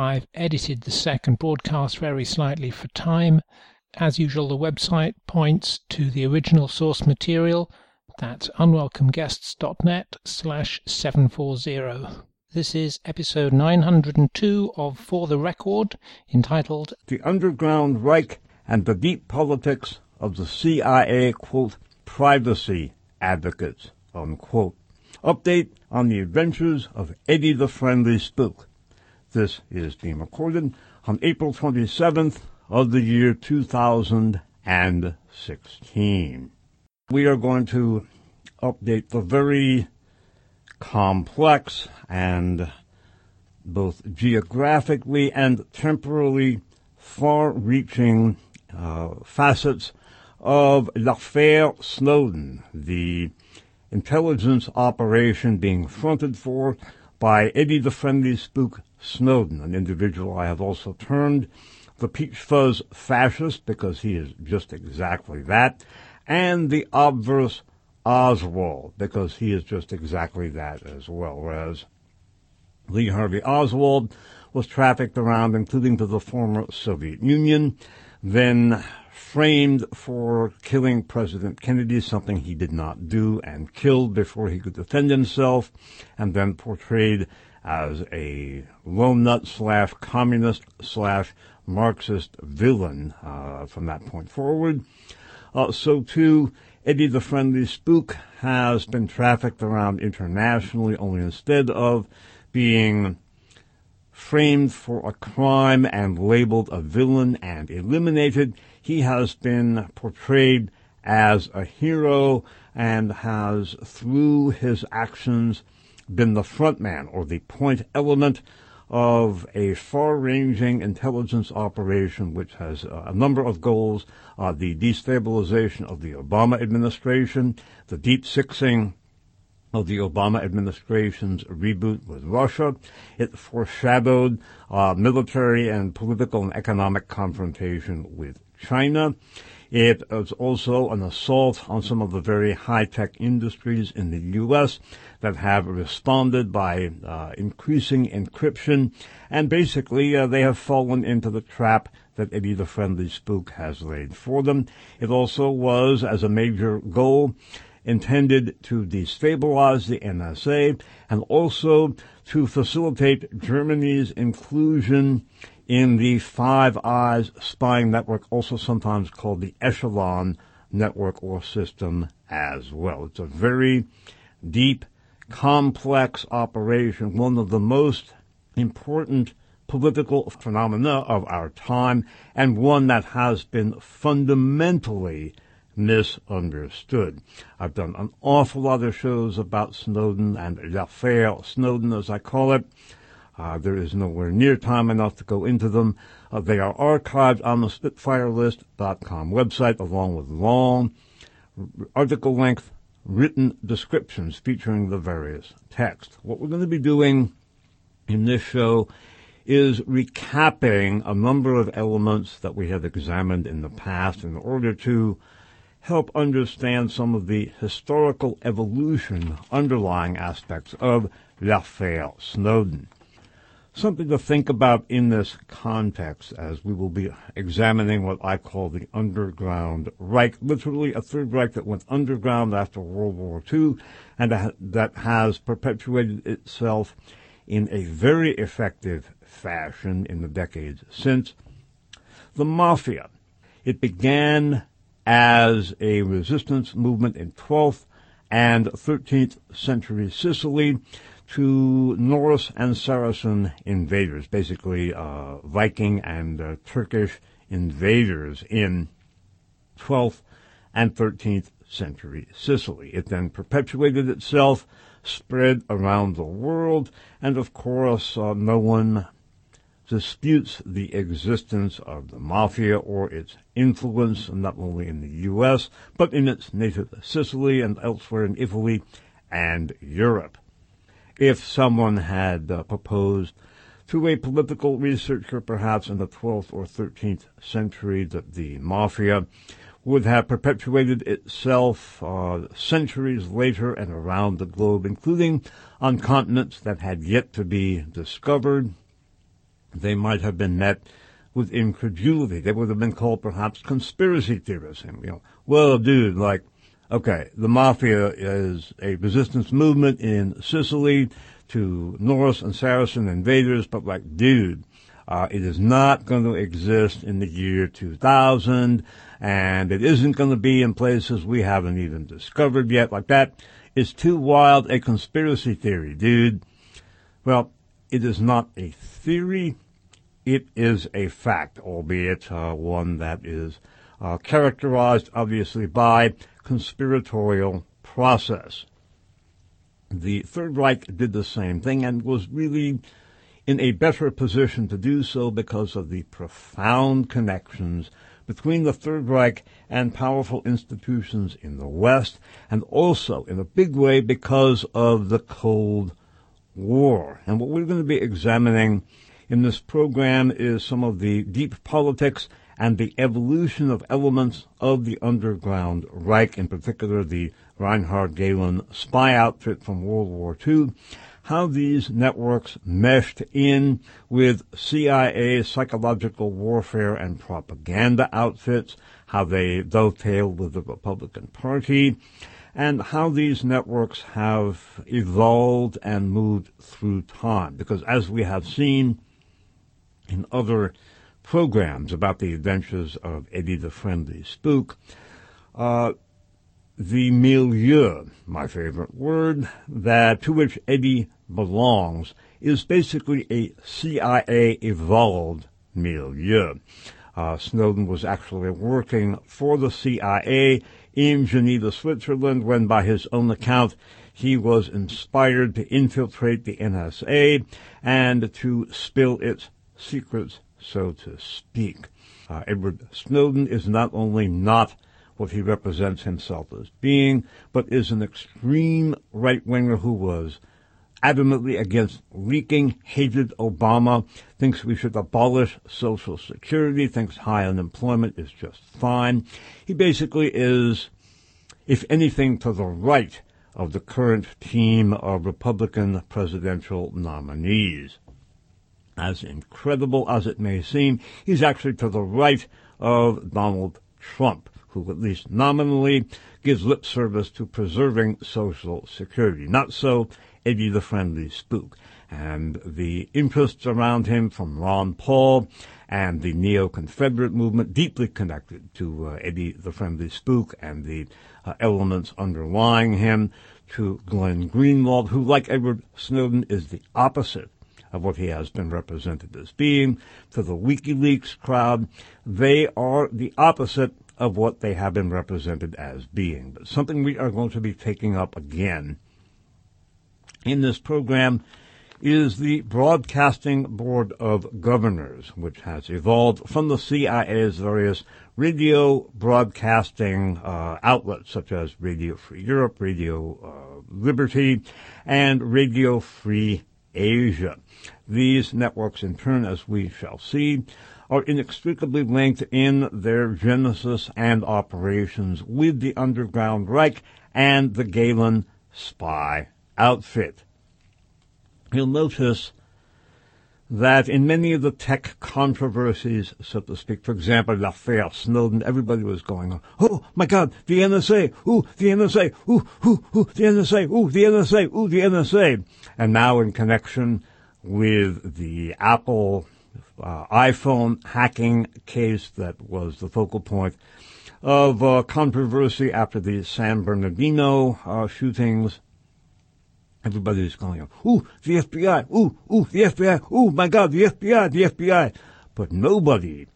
I've edited the second broadcast very slightly for time. As usual, the website points to the original source material. That's unwelcomeguests.net/740. This is episode 902 of For the Record, entitled The Underground Reich and the Deep Politics of the CIA, quote, Privacy Advocates, unquote. Update on the adventures of Eddie the Friendly Spook. This is being recorded on April 27th of the year 2016. We are going to update the very complex and both geographically and temporally far-reaching facets of L'Affaire Snowden, the intelligence operation being fronted for by Eddie the Friendly Spook Snowden, an individual I have also termed the Peach Fuzz Fascist, because he is just exactly that, and the obverse Oswald, because he is just exactly that as well. Whereas Lee Harvey Oswald was trafficked around, including to the former Soviet Union, then framed for killing President Kennedy, something he did not do, and killed before he could defend himself, and then portrayed as a lone nut / communist / Marxist villain from that point forward. So too, Eddie the Friendly Spook has been trafficked around internationally, only instead of being framed for a crime and labeled a villain and eliminated, he has been portrayed as a hero and has, through his actions, been the front man or the point element of a far-ranging intelligence operation which has a number of goals, the destabilization of the Obama administration, the deep-sixing of the Obama administration's reboot with Russia. It foreshadowed military and political and economic confrontation with China. It is also an assault on some of the very high-tech industries in the U.S. that have responded by increasing encryption, and basically they have fallen into the trap that Eddie the Friendly Spook has laid for them. It also was, as a major goal, intended to destabilize the NSA and also to facilitate Germany's inclusion in the Five Eyes spying network, also sometimes called the Echelon network or system as well. It's a very deep, complex operation, one of the most important political phenomena of our time, and one that has been fundamentally misunderstood. I've done an awful lot of shows about Snowden and L'Affaire Snowden, as I call it. There is nowhere near time enough to go into them. They are archived on the SpitfireList.com website, along with long, article-length written descriptions featuring the various texts. What we're going to be doing in this show is recapping a number of elements that we have examined in the past in order to help understand some of the historical evolution underlying aspects of L'Affaire Snowden. Something to think about in this context, as we will be examining what I call the Underground Reich, literally a Third Reich that went underground after World War II and that has perpetuated itself in a very effective fashion in the decades since. The Mafia. It began as a resistance movement in 12th and 13th century Sicily, to Norse and Saracen invaders, basically Viking and Turkish invaders in 12th and 13th century Sicily. It then perpetuated itself, spread around the world, and of course no one disputes the existence of the Mafia or its influence, not only in the U.S., but in its native Sicily and elsewhere in Italy and Europe. If someone had proposed to a political researcher, perhaps in the 12th or 13th century, that the Mafia would have perpetuated itself centuries later and around the globe, including on continents that had yet to be discovered, They might have been met with incredulity. They would have been called perhaps conspiracy theorists. And, you know, well, dude, like, okay, the mafia is a resistance movement in Sicily to Norse and Saracen invaders, but like, dude, it is not going to exist in the year 2000, and it isn't going to be in places we haven't even discovered yet. Like, that is too wild a conspiracy theory, dude. Well, it is not a theory. It is a fact, albeit one that is characterized, obviously, by conspiratorial process. The Third Reich did the same thing and was really in a better position to do so because of the profound connections between the Third Reich and powerful institutions in the West, and also in a big way because of the Cold War. And what we're going to be examining in this program is some of the deep politics and the evolution of elements of the Underground Reich, in particular the Reinhard Gehlen spy outfit from World War II, how these networks meshed in with CIA psychological warfare and propaganda outfits, how they dovetailed with the Republican Party, and how these networks have evolved and moved through time. Because as we have seen in other programs about the adventures of Eddie the Friendly Spook, the milieu, my favorite word, that to which Eddie belongs is basically a CIA-evolved milieu. Snowden was actually working for the CIA in Geneva, Switzerland, when by his own account he was inspired to infiltrate the NSA and to spill its secrets, so to speak. Edward Snowden is not only not what he represents himself as being, but is an extreme right-winger who was adamantly against leaking, hated Obama, thinks we should abolish Social Security, thinks high unemployment is just fine. He basically is, if anything, to the right of the current team of Republican presidential nominees. As incredible as it may seem, he's actually to the right of Donald Trump, who at least nominally gives lip service to preserving Social Security. Not so Eddie the Friendly Spook, and the interests around him from Ron Paul and the neo-Confederate movement, deeply connected to Eddie the Friendly Spook and the elements underlying him, to Glenn Greenwald, who, like Edward Snowden, is the opposite of what he has been represented as being, to the WikiLeaks crowd. They are the opposite of what they have been represented as being. But something we are going to be taking up again in this program is the Broadcasting Board of Governors, which has evolved from the CIA's various radio broadcasting outlets, such as Radio Free Europe, Radio Liberty, and Radio Free Asia. These networks, in turn, as we shall see, are inextricably linked in their genesis and operations with the Underground Reich and the Gehlen spy outfit. You'll notice that in many of the tech controversies, so to speak, for example, L'Affaire Snowden, everybody was going, oh, my God, the NSA, ooh, the NSA, ooh, the NSA, ooh, the NSA, ooh, the NSA. And now in connection with the Apple iPhone hacking case that was the focal point of controversy after the San Bernardino shootings, everybody's calling out, ooh, the FBI, ooh, the FBI, ooh, my God, the FBI, the FBI. But nobody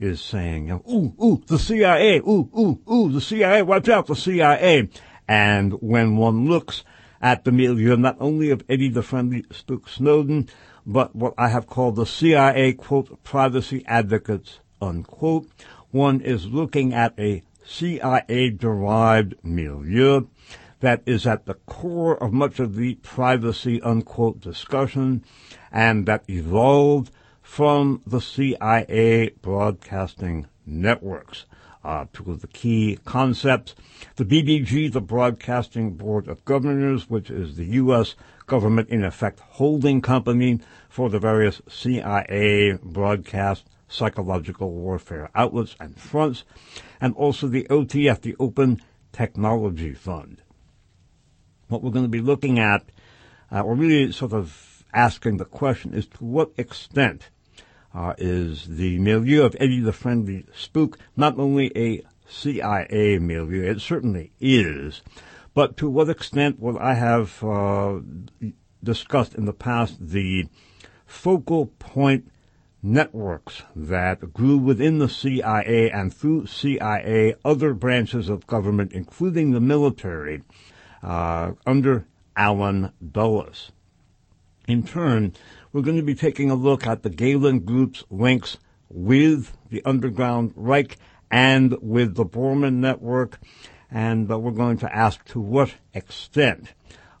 is saying, ooh, the CIA, ooh, the CIA, watch out, the CIA. And when one looks at the milieu, not only of Eddie the Friendly Spook Snowden, but what I have called the CIA, quote, privacy advocates, unquote, one is looking at a CIA-derived milieu that is at the core of much of the privacy, unquote, discussion, and that evolved from the CIA broadcasting networks. Two of the key concepts, the BBG, the Broadcasting Board of Governors, which is the U.S. government, in effect, holding company for the various CIA broadcast psychological warfare outlets and fronts, and also the OTF, the Open Technology Fund. What we're going to be looking at, or really sort of asking the question, is to what extent is the milieu of Eddie the Friendly Spook not only a CIA milieu, it certainly is, but to what extent will I have discussed in the past the focal point networks that grew within the CIA and through CIA, other branches of government, including the military, under Allen Dulles. In turn, we're going to be taking a look at the Gehlen Group's links with the Underground Reich and with the Borman Network, and we're going to ask to what extent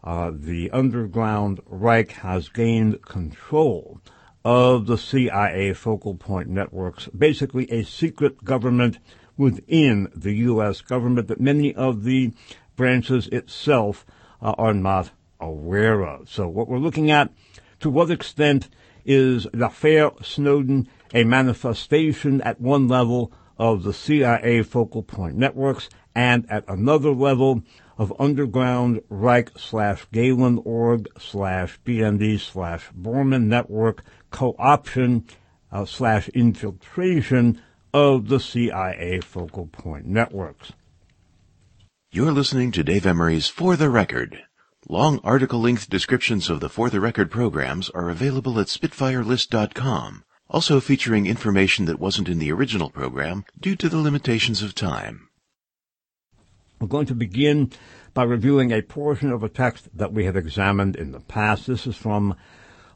the Underground Reich has gained control of the CIA focal point networks, basically a secret government within the U.S. government that many of the branches itself are not aware of. So what we're looking at, to what extent is L'Affaire Snowden a manifestation at one level of the CIA focal point networks and at another level of Underground Reich /Gehlen.org/BND/Borman Network co-option /infiltration of the CIA focal point networks. You're listening to Dave Emery's For the Record. Long article-length descriptions of the For the Record programs are available at SpitfireList.com, also featuring information that wasn't in the original program due to the limitations of time. We're going to begin by reviewing a portion of a text that we have examined in the past. This is from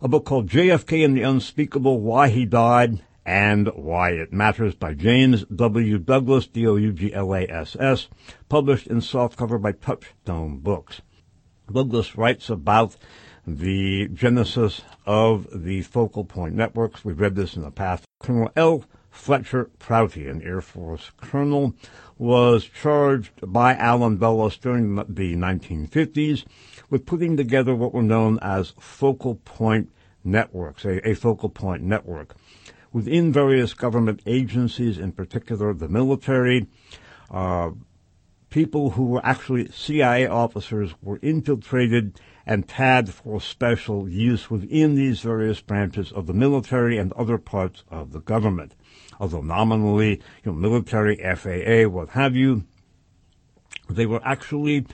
a book called JFK and the Unspeakable, Why He Died and Why It Matters by James W. Douglas, D-O-U-G-L-A-S-S, published in softcover by Touchstone Books. Douglas writes about the genesis of the focal point networks. We've read this in the past. Colonel L. Fletcher Prouty, an Air Force colonel, was charged by Alan Bellas during the 1950s with putting together what were known as focal point networks, a focal point network within various government agencies, in particular the military. People who were actually CIA officers were infiltrated and tagged for special use within these various branches of the military and other parts of the government. Although nominally, military, FAA, what have you, they were actually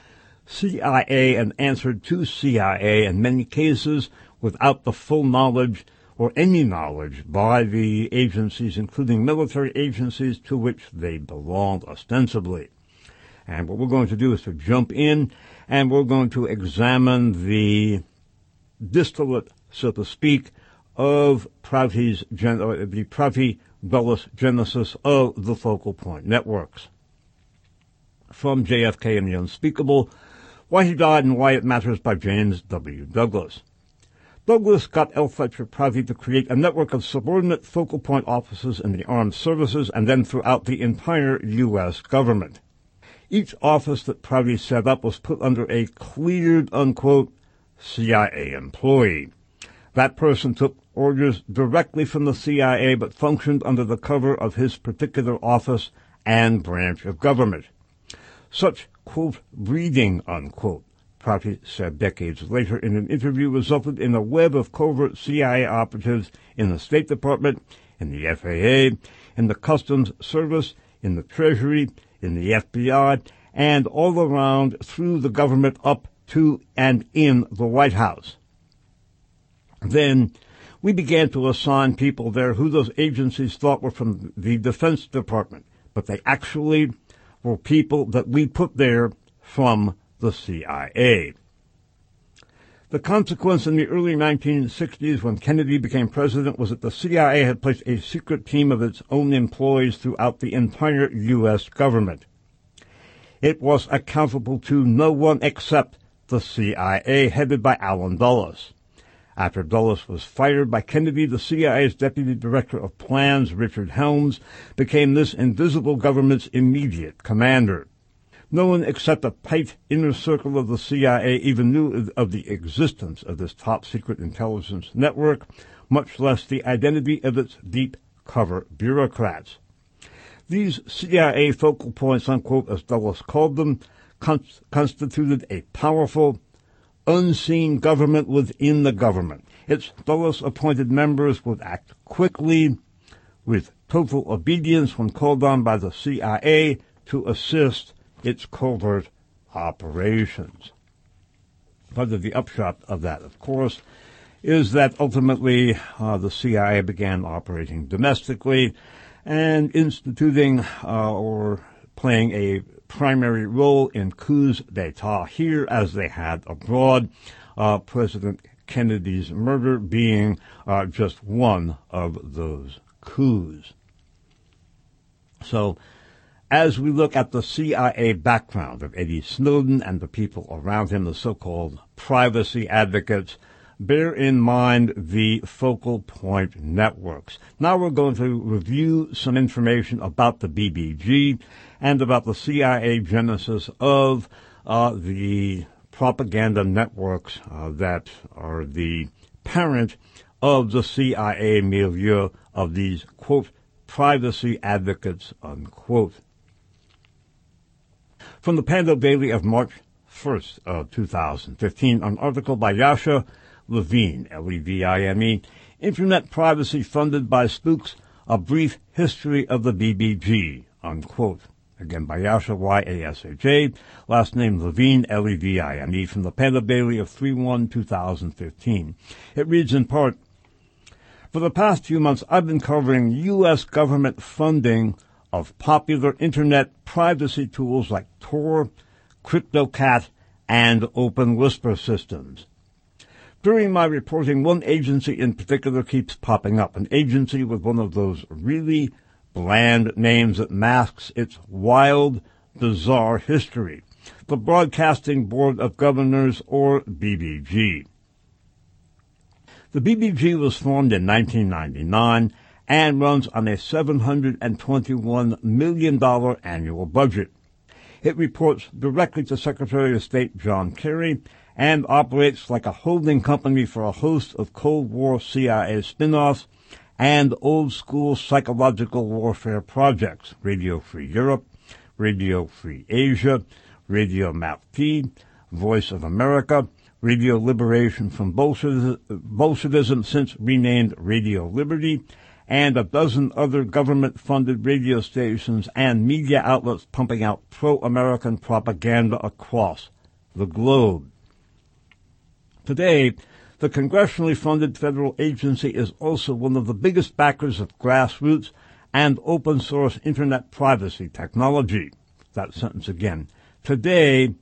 CIA and answered to CIA in many cases without the full knowledge or any knowledge by the agencies, including military agencies to which they belonged ostensibly. And what we're going to do is to jump in and we're going to examine the distillate, so to speak, of the Prouty-Dulles genesis of the focal point networks. From JFK and the Unspeakable, Why He Died and Why It Matters by James W. Douglas. Douglas got L. Fletcher Prouty to create a network of subordinate focal point offices in the armed services and then throughout the entire U.S. government. Each office that Prouty set up was put under a cleared, unquote, CIA employee. That person took orders directly from the CIA but functioned under the cover of his particular office and branch of government. Such, quote, breeding, unquote, Prouty said decades later in an interview, resulted in a web of covert CIA operatives in the State Department, in the FAA, in the Customs Service, in the Treasury, in the FBI, and all around through the government up to and in the White House. Then we began to assign people there who those agencies thought were from the Defense Department, but they actually were people that we put there from the CIA. The consequence in the early 1960s, when Kennedy became president, was that the CIA had placed a secret team of its own employees throughout the entire U.S. government. It was accountable to no one except the CIA, headed by Allen Dulles. After Dulles was fired by Kennedy, the CIA's Deputy Director of Plans, Richard Helms, became this invisible government's immediate commander. No one except a tight inner circle of the CIA even knew of the existence of this top-secret intelligence network, much less the identity of its deep-cover bureaucrats. These CIA focal points, unquote, as Dulles called them, constituted a powerful, unseen government within the government. Its Dulles-appointed members would act quickly, with total obedience when called on by the CIA to assist its covert operations. But the upshot of that, of course, is that ultimately the CIA began operating domestically and instituting or playing a primary role in coups d'état here as they had abroad, President Kennedy's murder being just one of those coups. So, as we look at the CIA background of Eddie Snowden and the people around him, the so-called privacy advocates, bear in mind the focal point networks. Now we're going to review some information about the BBG and about the CIA genesis of the propaganda networks that are the parent of the CIA milieu of these, quote, privacy advocates, unquote. From the Pando Daily of March 1st, 2015, an article by Yasha Levine, L-E-V-I-N-E, Internet Privacy Funded by Spooks, A Brief History of the BBG, unquote. Again, by Yasha, Y-A-S-H-A, last name Levine, L-E-V-I-N-E, from the Pando Daily of 3/1/2015. It reads in part, for the past few months, I've been covering U.S. government funding of popular Internet privacy tools like Tor, CryptoCat, and OpenWhisper systems. During my reporting, one agency in particular keeps popping up, an agency with one of those really bland names that masks its wild, bizarre history, the Broadcasting Board of Governors, or BBG. The BBG was formed in 1999 and runs on a $721 million annual budget. It reports directly to Secretary of State John Kerry and operates like a holding company for a host of Cold War CIA spin-offs and old-school psychological warfare projects, Radio Free Europe, Radio Free Asia, Radio Martí, Voice of America, Radio Liberation from Bolshevism, since renamed Radio Liberty, and a dozen other government-funded radio stations and media outlets pumping out pro-American propaganda across the globe. Today, the congressionally funded federal agency is also one of the biggest backers of grassroots and open-source Internet privacy technology. That sentence again. Today,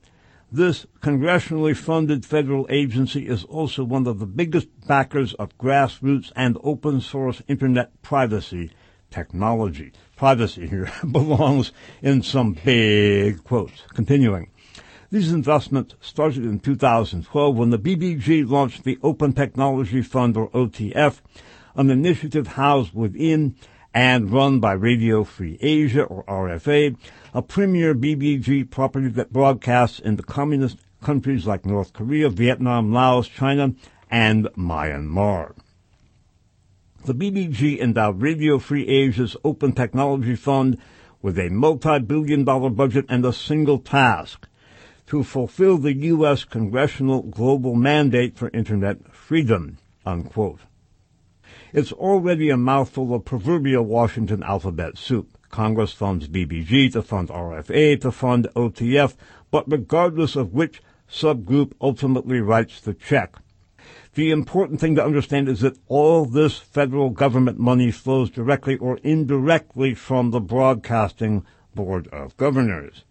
this congressionally funded federal agency is also one of the biggest backers of grassroots and open-source Internet privacy technology. Privacy here belongs in some big quotes. Continuing, these investments started in 2012 when the BBG launched the Open Technology Fund, or OTF, an initiative housed within and run by Radio Free Asia, or RFA, a premier BBG property that broadcasts into communist countries like North Korea, Vietnam, Laos, China, and Myanmar. The BBG endowed Radio Free Asia's Open Technology Fund with a multi-billion-dollar budget and a single task, to fulfill the U.S. congressional global mandate for Internet freedom, unquote. It's already a mouthful of proverbial Washington alphabet soup. Congress funds BBG to fund RFA to fund OTF, but regardless of which subgroup ultimately writes the check. The important thing to understand is that all this federal government money flows directly or indirectly from the Broadcasting Board of Governors.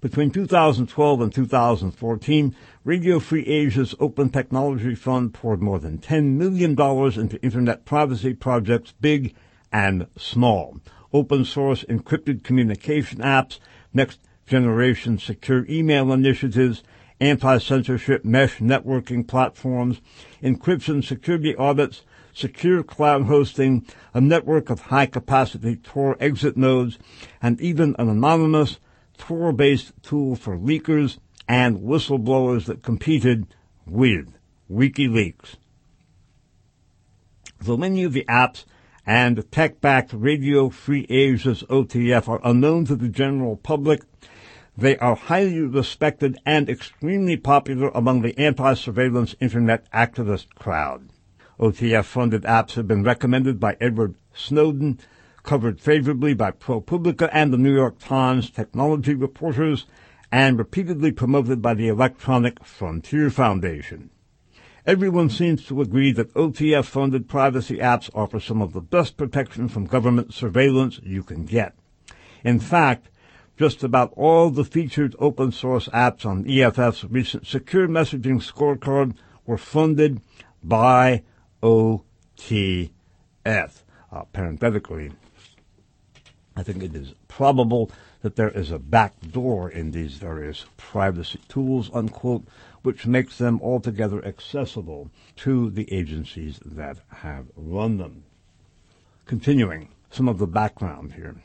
Between 2012 and 2014, Radio Free Asia's Open Technology Fund poured more than $10 million into Internet privacy projects big and small, open-source encrypted communication apps, next-generation secure email initiatives, anti-censorship mesh networking platforms, encryption security audits, secure cloud hosting, a network of high-capacity Tor exit nodes, and even an anonymous Tor-based tool for leakers and whistleblowers that competed with WikiLeaks. So many of the apps and tech-backed Radio Free Asia's OTF are unknown to the general public. They are highly respected and extremely popular among the anti-surveillance internet activist crowd. OTF-funded apps have been recommended by Edward Snowden, covered favorably by ProPublica and the New York Times technology reporters, and repeatedly promoted by the Electronic Frontier Foundation. Everyone seems to agree that OTF-funded privacy apps offer some of the best protection from government surveillance you can get. In fact, just about all the featured open-source apps on EFF's recent secure messaging scorecard were funded by OTF. Parenthetically, I think it is probable that there is a backdoor in these various privacy tools, unquote, which makes them altogether accessible to the agencies that have run them. Continuing, some of the background here.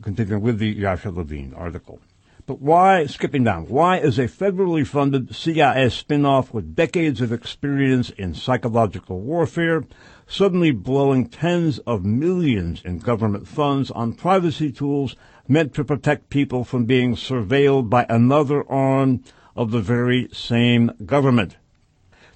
Continuing with the Yasha Levine article. But why, skipping down, why is a federally funded CIA spin-off with decades of experience in psychological warfare suddenly blowing tens of millions in government funds on privacy tools meant to protect people from being surveilled by another arm of the very same government?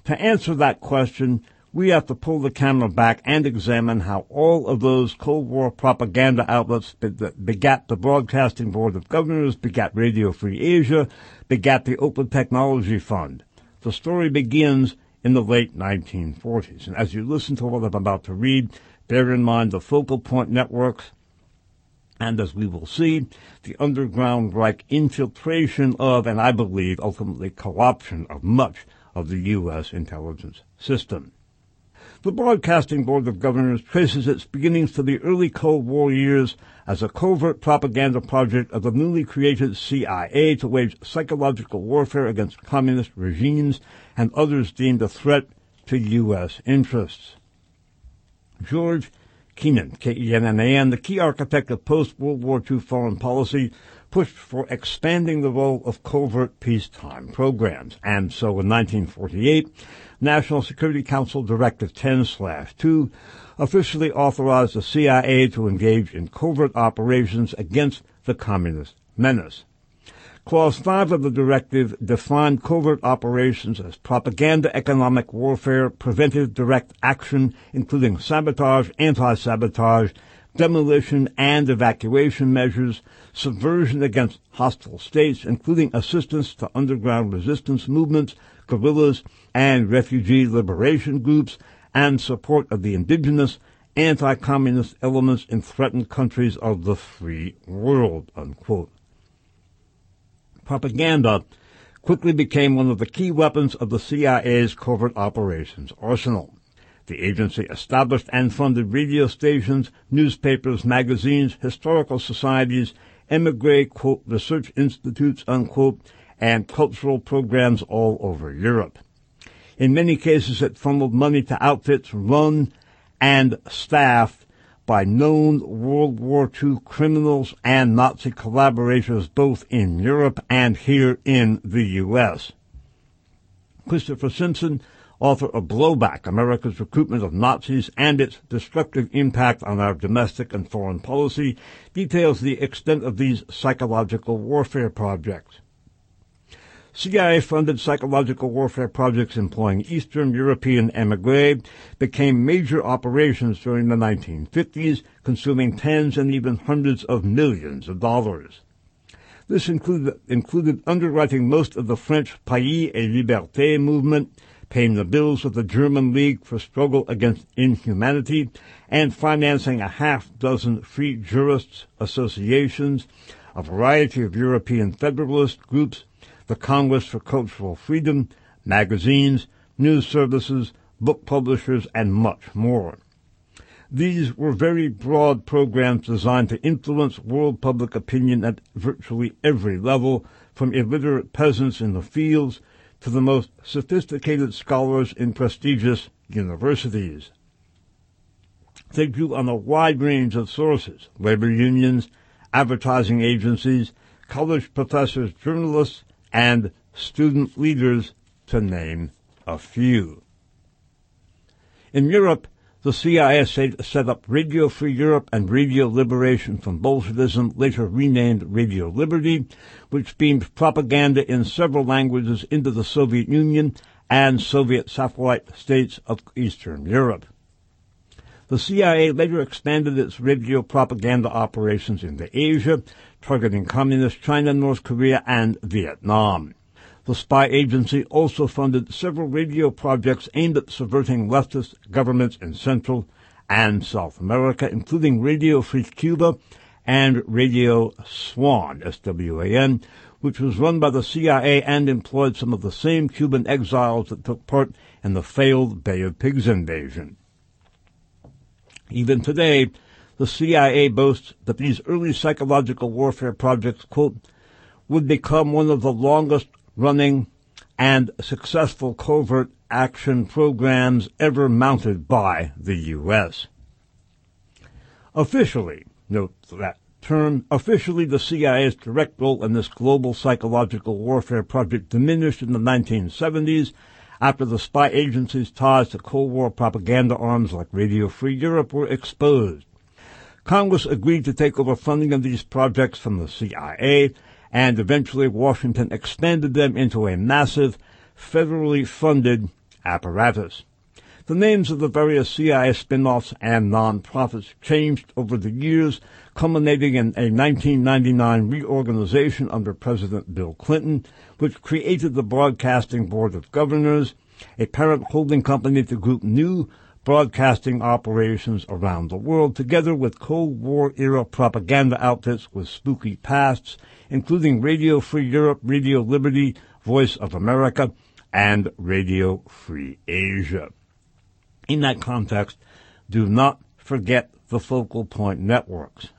To answer that question, we have to pull the camera back and examine how all of those Cold War propaganda outlets that begat the Broadcasting Board of Governors, begat Radio Free Asia, begat the Open Technology Fund. The story begins in the late 1940s. And as you listen to what I'm about to read, bear in mind the focal point networks, and as we will see, the Underground Reich infiltration of, and I believe ultimately corruption of, much of the U.S. intelligence system. The Broadcasting Board of Governors traces its beginnings to the early Cold War years as a covert propaganda project of the newly created CIA to wage psychological warfare against communist regimes and others deemed a threat to U.S. interests. George Kennan, Kennan, the key architect of post-World War II foreign policy, pushed for expanding the role of covert peacetime programs. And so in 1948, National Security Council Directive 10/2 officially authorized the CIA to engage in covert operations against the communist menace. Clause 5 of the directive defined covert operations as propaganda, economic warfare, preventive direct action, including sabotage, anti-sabotage, demolition and evacuation measures, subversion against hostile states, including assistance to underground resistance movements, guerrillas, and refugee liberation groups, and support of the indigenous, anti-communist elements in threatened countries of the free world, unquote. Propaganda quickly became one of the key weapons of the CIA's covert operations arsenal. The agency established and funded radio stations, newspapers, magazines, historical societies, émigré, quote, research institutes, unquote, and cultural programs all over Europe. In many cases, it funneled money to outfits run and staffed by known World War II criminals and Nazi collaborators both in Europe and here in the U.S. Christopher Simpson, author of Blowback, America's Recruitment of Nazis and Its Destructive Impact on Our Domestic and Foreign Policy, details the extent of these psychological warfare projects. CIA-funded psychological warfare projects employing Eastern European émigrés became major operations during the 1950s, consuming tens and even hundreds of millions of dollars. This included underwriting most of the French Pays et Liberté movement, paying the bills of the German League for Struggle Against Inhumanity, and financing a half-dozen free jurists associations, a variety of European federalist groups, the Congress for Cultural Freedom, magazines, news services, book publishers, and much more. These were very broad programs designed to influence world public opinion at virtually every level, from illiterate peasants in the fields to the most sophisticated scholars in prestigious universities. They drew on a wide range of sources: labor unions, advertising agencies, college professors, journalists, and student leaders, to name a few. In Europe, the CIA set up Radio Free Europe and Radio Liberation from Bolshevism, later renamed Radio Liberty, which beamed propaganda in several languages into the Soviet Union and Soviet satellite states of Eastern Europe. The CIA later expanded its radio propaganda operations into Asia, targeting Communist China, North Korea, and Vietnam. The spy agency also funded several radio projects aimed at subverting leftist governments in Central and South America, including Radio Free Cuba and Radio Swan, S-W-A-N, which was run by the CIA and employed some of the same Cuban exiles that took part in the failed Bay of Pigs invasion. Even today, the CIA boasts that these early psychological warfare projects, quote, would become one of the longest running and successful covert action programs ever mounted by the U.S. Officially, note that term, officially the CIA's direct role in this global psychological warfare project diminished in the 1970s after the spy agency's ties to Cold War propaganda arms like Radio Free Europe were exposed. Congress agreed to take over funding of these projects from the CIA, and eventually Washington expanded them into a massive, federally funded apparatus. The names of the various CIA spin-offs and non-profits changed over the years, culminating in a 1999 reorganization under President Bill Clinton, which created the Broadcasting Board of Governors, a parent holding company to group new broadcasting operations around the world, together with Cold War-era propaganda outfits with spooky pasts, including Radio Free Europe, Radio Liberty, Voice of America, and Radio Free Asia. In that context, do not forget the focal point networks.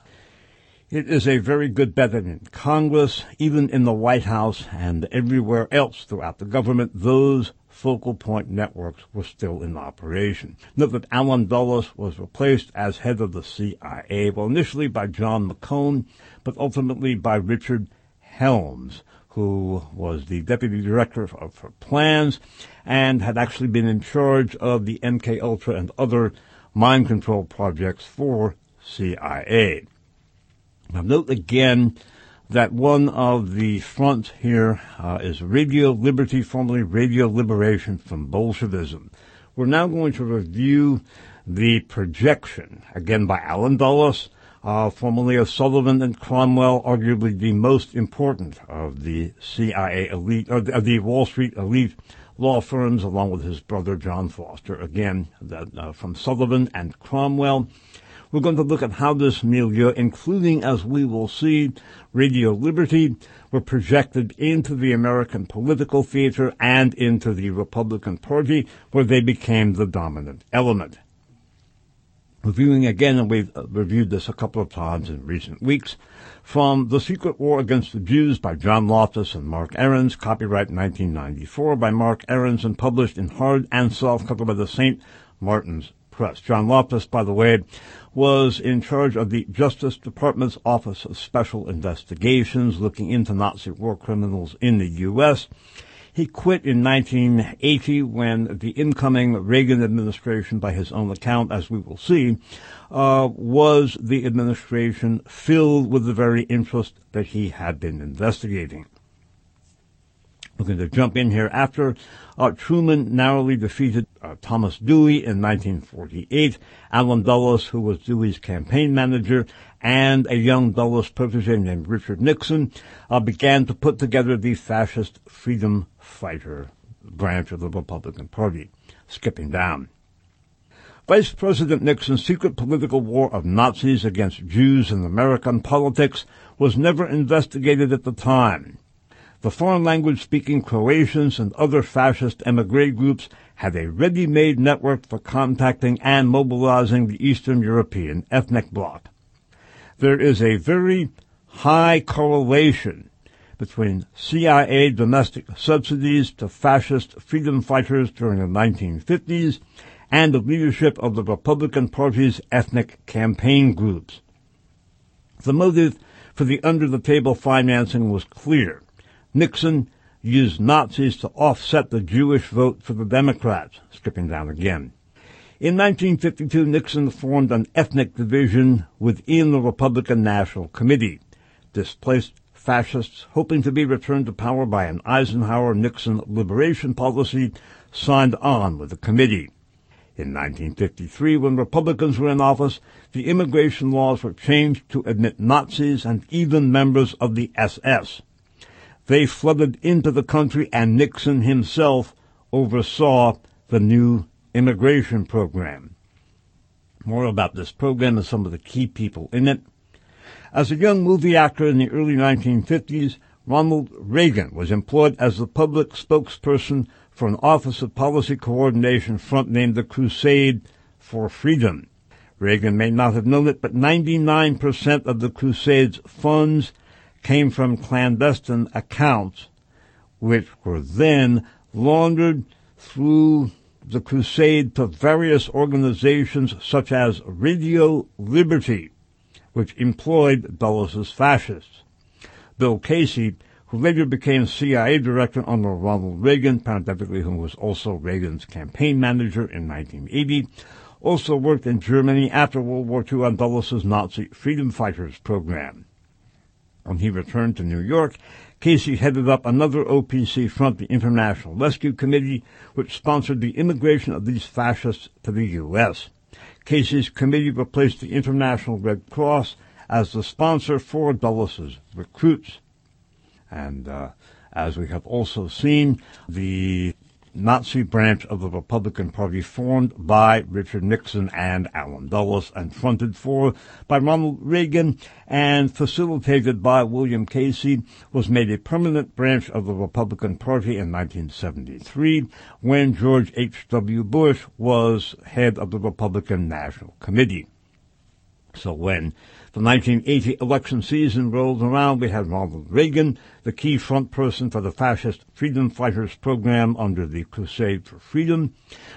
It is a very good bet that in Congress, even in the White House, and everywhere else throughout the government, those focal point networks were still in operation. Note that Alan Dulles was replaced as head of the CIA, well, initially by John McCone, but ultimately by Richard Helms, who was the deputy director for plans and had actually been in charge of the MKUltra and other mind control projects for CIA. Now, note again that one of the fronts here is Radio Liberty, formerly Radio Liberation from Bolshevism. We're now going to review the projection, again by Allen Dulles, formerly of Sullivan and Cromwell, arguably the most important of the CIA elite, or of the Wall Street elite law firms, along with his brother John Foster, again from Sullivan and Cromwell. We're going to look at how this milieu, including, as we will see, Radio Liberty, were projected into the American political theater and into the Republican Party, where they became the dominant element. Reviewing again, and we've reviewed this a couple of times in recent weeks, from The Secret War Against the Jews by John Loftus and Mark Aarons, copyright 1994 by Mark Aarons and published in hard and soft cover by the St. Martin's Press. John Loftus, by the way, was in charge of the Justice Department's Office of Special Investigations, looking into Nazi war criminals in the U.S. He quit in 1980 when the incoming Reagan administration, by his own account, as we will see, was the administration filled with the very interest that he had been investigating. We're going to jump in here after Truman narrowly defeated Thomas Dewey in 1948. Allen Dulles, who was Dewey's campaign manager, and a young Dulles protege named Richard Nixon began to put together the fascist freedom fighter branch of the Republican Party. Skipping down. Vice President Nixon's secret political war of Nazis against Jews in American politics was never investigated at the time. The foreign language-speaking Croatians and other fascist emigre groups had a ready-made network for contacting and mobilizing the Eastern European ethnic bloc. There is a very high correlation between CIA domestic subsidies to fascist freedom fighters during the 1950s and the leadership of the Republican Party's ethnic campaign groups. The motive for the under-the-table financing was clear. Nixon used Nazis to offset the Jewish vote for the Democrats, stripping down again. In 1952, Nixon formed an ethnic division within the Republican National Committee, displaced fascists hoping to be returned to power by an Eisenhower-Nixon liberation policy signed on with the committee. In 1953, when Republicans were in office, the immigration laws were changed to admit Nazis and even members of the SS. They flooded into the country, and Nixon himself oversaw the new immigration program. More about this program and some of the key people in it. As a young movie actor in the early 1950s, Ronald Reagan was employed as the public spokesperson for an Office of Policy Coordination front named the Crusade for Freedom. Reagan may not have known it, but 99% of the Crusade's funds came from clandestine accounts, which were then laundered through the crusade to various organizations such as Radio Liberty, which employed Dulles' fascists. Bill Casey, who later became CIA director under Ronald Reagan, parenthetically who was also Reagan's campaign manager in 1980, also worked in Germany after World War II on Dulles' Nazi Freedom Fighters program. When he returned to New York, Casey headed up another OPC front, the International Rescue Committee, which sponsored the immigration of these fascists to the U.S. Casey's committee replaced the International Red Cross as the sponsor for Dulles' recruits. And as we have also seen, the Nazi branch of the Republican Party formed by Richard Nixon and Allen Dulles and fronted for by Ronald Reagan and facilitated by William Casey was made a permanent branch of the Republican Party in 1973 when George H.W. Bush was head of the Republican National Committee. So when the 1980 election season rolled around, we had Ronald Reagan, the key front person for the fascist freedom fighters program under the Crusade for Freedom.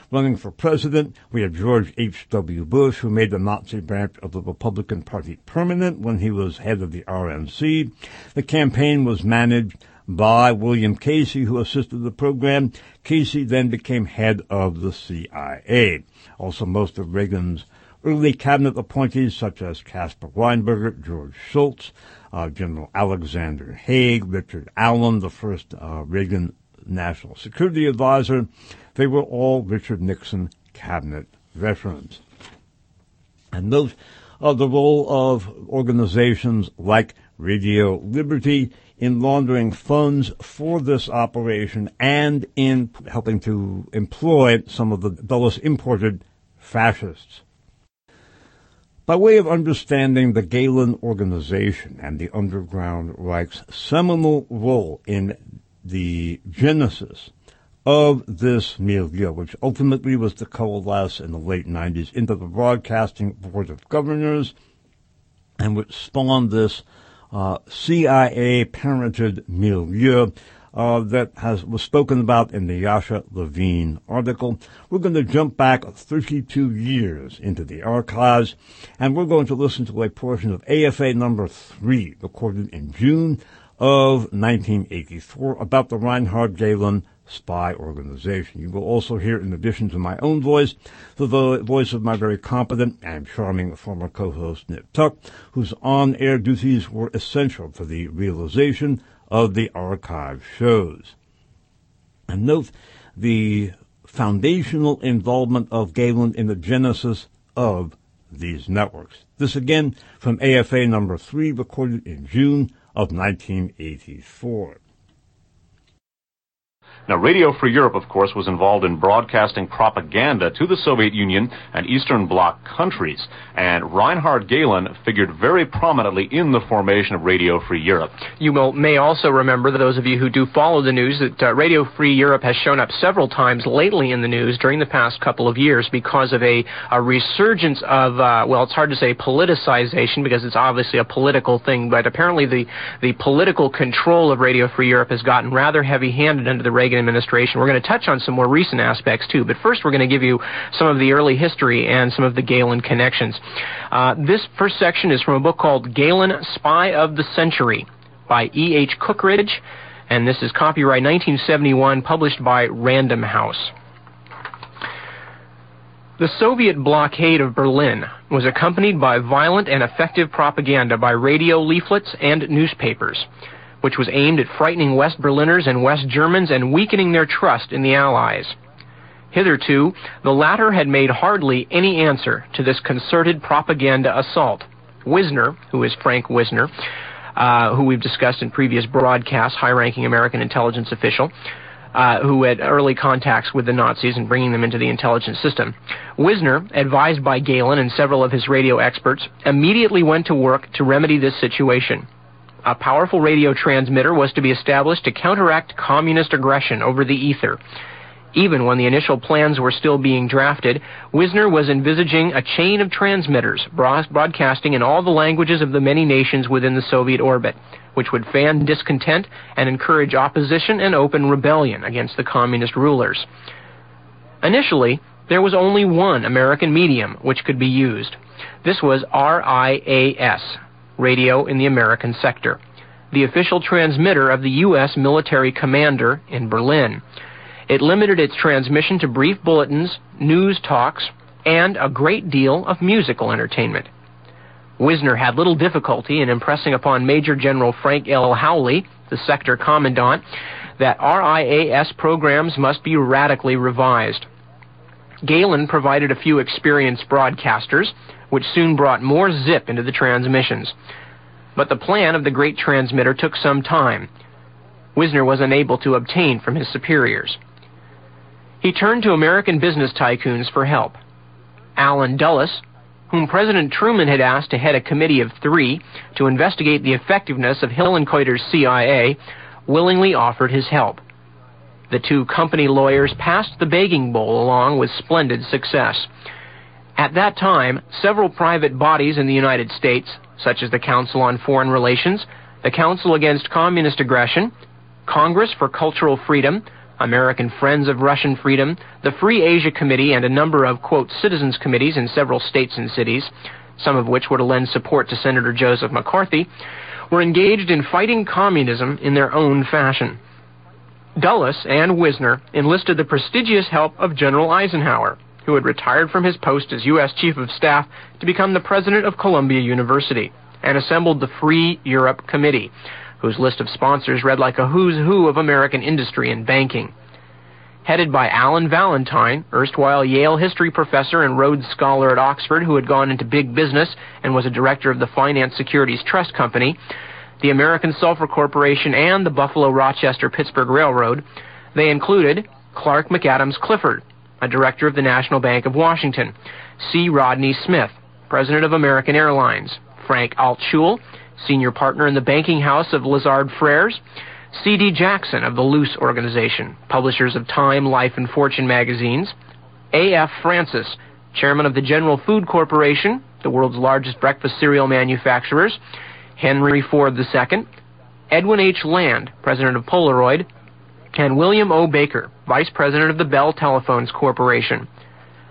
Running for president, we had George H.W. Bush, who made the Nazi branch of the Republican Party permanent when he was head of the RNC. The campaign was managed by William Casey, who assisted the program. Casey then became head of the CIA. Also, most of Reagan's early cabinet appointees such as Caspar Weinberger, George Shultz, General Alexander Haig, Richard Allen, the first Reagan National Security Advisor, they were all Richard Nixon cabinet veterans. And note the role of organizations like Radio Liberty in laundering funds for this operation and in helping to employ some of the Dulles-imported fascists. By way of understanding the Gehlen organization and the Underground Reich's seminal role in the genesis of this milieu, which ultimately was to coalesce in the late 90s into the Broadcasting Board of Governors, and which spawned this CIA-parented milieu that was spoken about in the Yasha Levine article. We're going to jump back 32 years into the archives, and we're going to listen to a portion of AFA number 3, recorded in June of 1984, about the Reinhard Gehlen spy organization. You will also hear, in addition to my own voice, the voice of my very competent and charming former co-host, Nip Tuck, whose on-air duties were essential for the realization of the archive shows. And note the foundational involvement of Gehlen in the genesis of these networks. This again from AFA number 3, recorded in June of 1984. Now, Radio Free Europe, of course, was involved in broadcasting propaganda to the Soviet Union and Eastern Bloc countries, and Reinhard Gehlen figured very prominently in the formation of Radio Free Europe. You may also remember, those of you who do follow the news, that Radio Free Europe has shown up several times lately in the news during the past couple of years because of a resurgence of, well, it's hard to say politicization because it's obviously a political thing, but apparently the political control of Radio Free Europe has gotten rather heavy-handed under the Reagan Reagan administration. We're going to touch on some more recent aspects, too. But first, we're going to give you some of the early history and some of the Gehlen connections. This first section is from a book called Gehlen, Spy of the Century by E.H. Cookridge. And this is copyright 1971, published by Random House. The Soviet blockade of Berlin was accompanied by violent and effective propaganda by radio leaflets and newspapers, which was aimed at frightening West Berliners and West Germans and weakening their trust in the Allies. Hitherto, the latter had made hardly any answer to this concerted propaganda assault. Wisner, who is Frank Wisner, who we've discussed in previous broadcasts, high-ranking American intelligence official, who had early contacts with the Nazis and bringing them into the intelligence system. Wisner, advised by Gehlen and several of his radio experts, immediately went to work to remedy this situation. A powerful radio transmitter was to be established to counteract communist aggression over the ether. Even when the initial plans were still being drafted, Wisner was envisaging a chain of transmitters broadcasting in all the languages of the many nations within the Soviet orbit, which would fan discontent and encourage opposition and open rebellion against the communist rulers. Initially, there was only one American medium which could be used. This was RIAS, Radio in the American Sector, the official transmitter of the U.S. military commander in Berlin. It limited its transmission to brief bulletins, news talks, and a great deal of musical entertainment. Wisner had little difficulty in impressing upon Major General Frank L. Howley, the sector commandant, that RIAS programs must be radically revised. Gehlen provided a few experienced broadcasters, which soon brought more zip into the transmissions. But the plan of the great transmitter took some time. Wisner was unable to obtain from his superiors. He turned to American business tycoons for help. Allen Dulles, whom President Truman had asked to head a committee of 3 to investigate the effectiveness of Hillenkoetter's CIA, willingly offered his help. The 2 company lawyers passed the begging bowl along with splendid success. At that time, several private bodies in the United States, such as the Council on Foreign Relations, the Council Against Communist Aggression, Congress for Cultural Freedom, American Friends of Russian Freedom, the Free Asia Committee, and a number of, quote, citizens committees in several states and cities, some of which were to lend support to Senator Joseph McCarthy, were engaged in fighting communism in their own fashion. Dulles and Wisner enlisted the prestigious help of General Eisenhower, who had retired from his post as U.S. Chief of Staff to become the president of Columbia University, and assembled the Free Europe Committee, whose list of sponsors read like a who's who of American industry and banking. Headed by Alan Valentine, erstwhile Yale history professor and Rhodes Scholar at Oxford, who had gone into big business and was a director of the Finance Securities Trust Company, the American Sulphur Corporation, and the Buffalo, Rochester, Pittsburgh Railroad, they included Clark McAdams Clifford, a director of the National Bank of Washington, C. Rodney Smith, president of American Airlines, Frank Altschul, senior partner in the banking house of Lazard Frères, C.D. Jackson of the Luce Organization, publishers of Time, Life, and Fortune magazines, A.F. Francis, chairman of the General Food Corporation, the world's largest breakfast cereal manufacturers, Henry Ford II, Edwin H. Land, president of Polaroid, and William O. Baker, vice president of the Bell Telephones Corporation.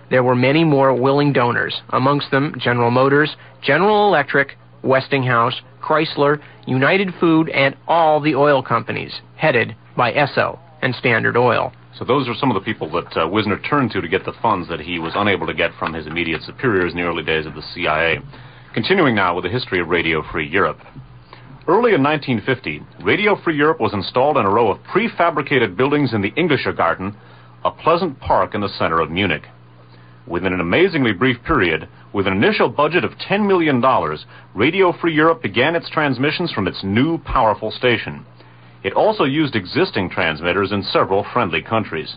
There were many more willing donors, amongst them General Motors, General Electric, Westinghouse, Chrysler, United Food, and all the oil companies, headed by Esso and Standard Oil. So those are some of the people that Wisner turned to get the funds that he was unable to get from his immediate superiors in the early days of the CIA. Continuing now with the history of Radio Free Europe. Early in 1950, Radio Free Europe was installed in a row of prefabricated buildings in the Englischer Garten, a pleasant park in the center of Munich. Within an amazingly brief period, with an initial budget of $10 million, Radio Free Europe began its transmissions from its new, powerful station. It also used existing transmitters in several friendly countries.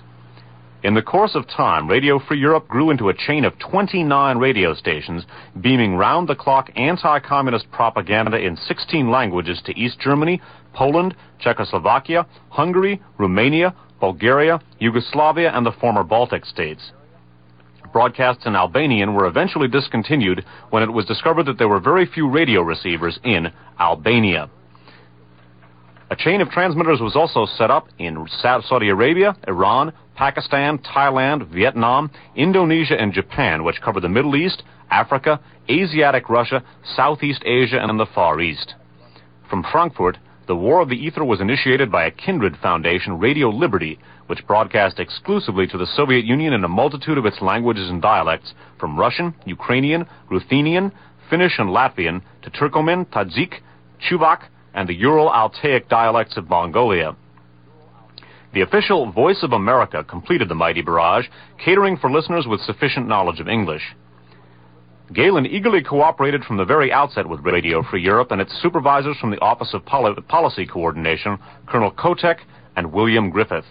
In the course of time, Radio Free Europe grew into a chain of 29 radio stations, beaming round-the-clock anti-communist propaganda in 16 languages to East Germany, Poland, Czechoslovakia, Hungary, Romania, Bulgaria, Yugoslavia, and the former Baltic states. Broadcasts in Albanian were eventually discontinued when it was discovered that there were very few radio receivers in Albania. A chain of transmitters was also set up in Saudi Arabia, Iran, Pakistan, Thailand, Vietnam, Indonesia, and Japan, which covered the Middle East, Africa, Asiatic Russia, Southeast Asia, and the Far East. From Frankfurt, the War of the Ether was initiated by a kindred foundation, Radio Liberty, which broadcast exclusively to the Soviet Union in a multitude of its languages and dialects, from Russian, Ukrainian, Ruthenian, Finnish, and Latvian, to Turkoman, Tajik, Chuvak, and the Ural-Altaic dialects of Mongolia. The official Voice of America completed the mighty barrage, catering for listeners with sufficient knowledge of English. Gehlen eagerly cooperated from the very outset with Radio Free Europe and its supervisors from the Office of Policy Coordination, Colonel Kotek and William Griffith.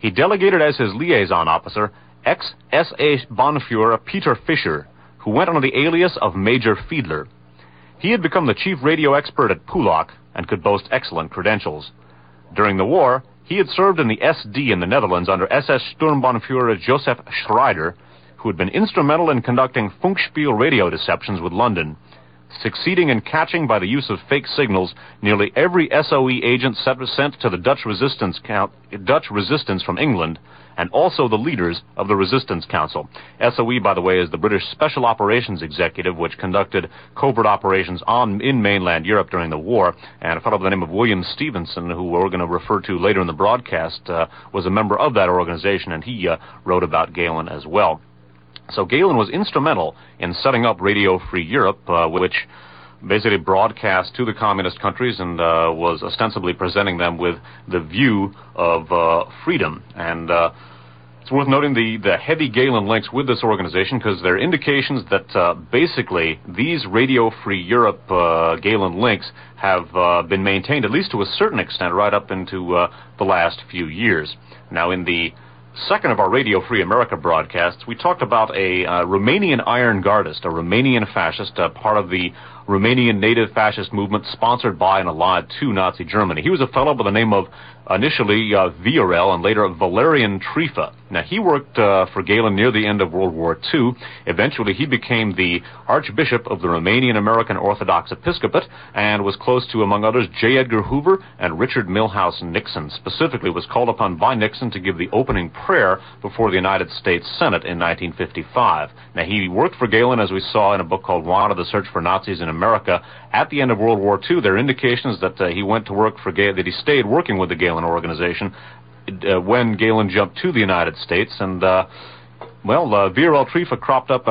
He delegated as his liaison officer ex-SA Bonfuhrer Peter Fischer, who went under the alias of Major Fiedler. He had become the chief radio expert at Pulak and could boast excellent credentials. During the war, he had served in the SD in the Netherlands under SS Sturmbannführer Joseph Schreider, who had been instrumental in conducting Funkspiel radio deceptions with London, succeeding in catching by the use of fake signals nearly every SOE agent sent to the Dutch resistance from England, and also the leaders of the Resistance Council. SOE, by the way, is the British Special Operations Executive, which conducted covert operations in mainland Europe during the war, and a fellow by the name of William Stevenson, who we're going to refer to later in the broadcast, was a member of that organization, and he wrote about Gehlen as well. So Gehlen was instrumental in setting up Radio Free Europe, which basically broadcast to the communist countries and was ostensibly presenting them with the view of freedom. And it's worth noting the heavy Gehlen links with this organization, because there are indications that basically these Radio Free Europe Gehlen links have been maintained, at least to a certain extent, right up into the last few years. Now, in the second of our Radio Free America broadcasts, we talked about a Romanian iron guardist, a Romanian fascist, part of the Romanian native fascist movement sponsored by and allied to Nazi Germany. He was a fellow by the name of, initially, Viorel, and later Valerian Trifa. Now, he worked for Gehlen near the end of World War II. Eventually, he became the Archbishop of the Romanian American Orthodox Episcopate and was close to, among others, J. Edgar Hoover and Richard Milhouse Nixon. Specifically, was called upon by Nixon to give the opening prayer before the United States Senate in 1955. Now, he worked for Gehlen, as we saw in a book called Rwanda, The Search for Nazis in America. At the end of World War II, there are indications that he went to work for Gehlen, that he stayed working with the Gehlen organization when Gehlen jumped to the United States, and Valerian Trifa cropped up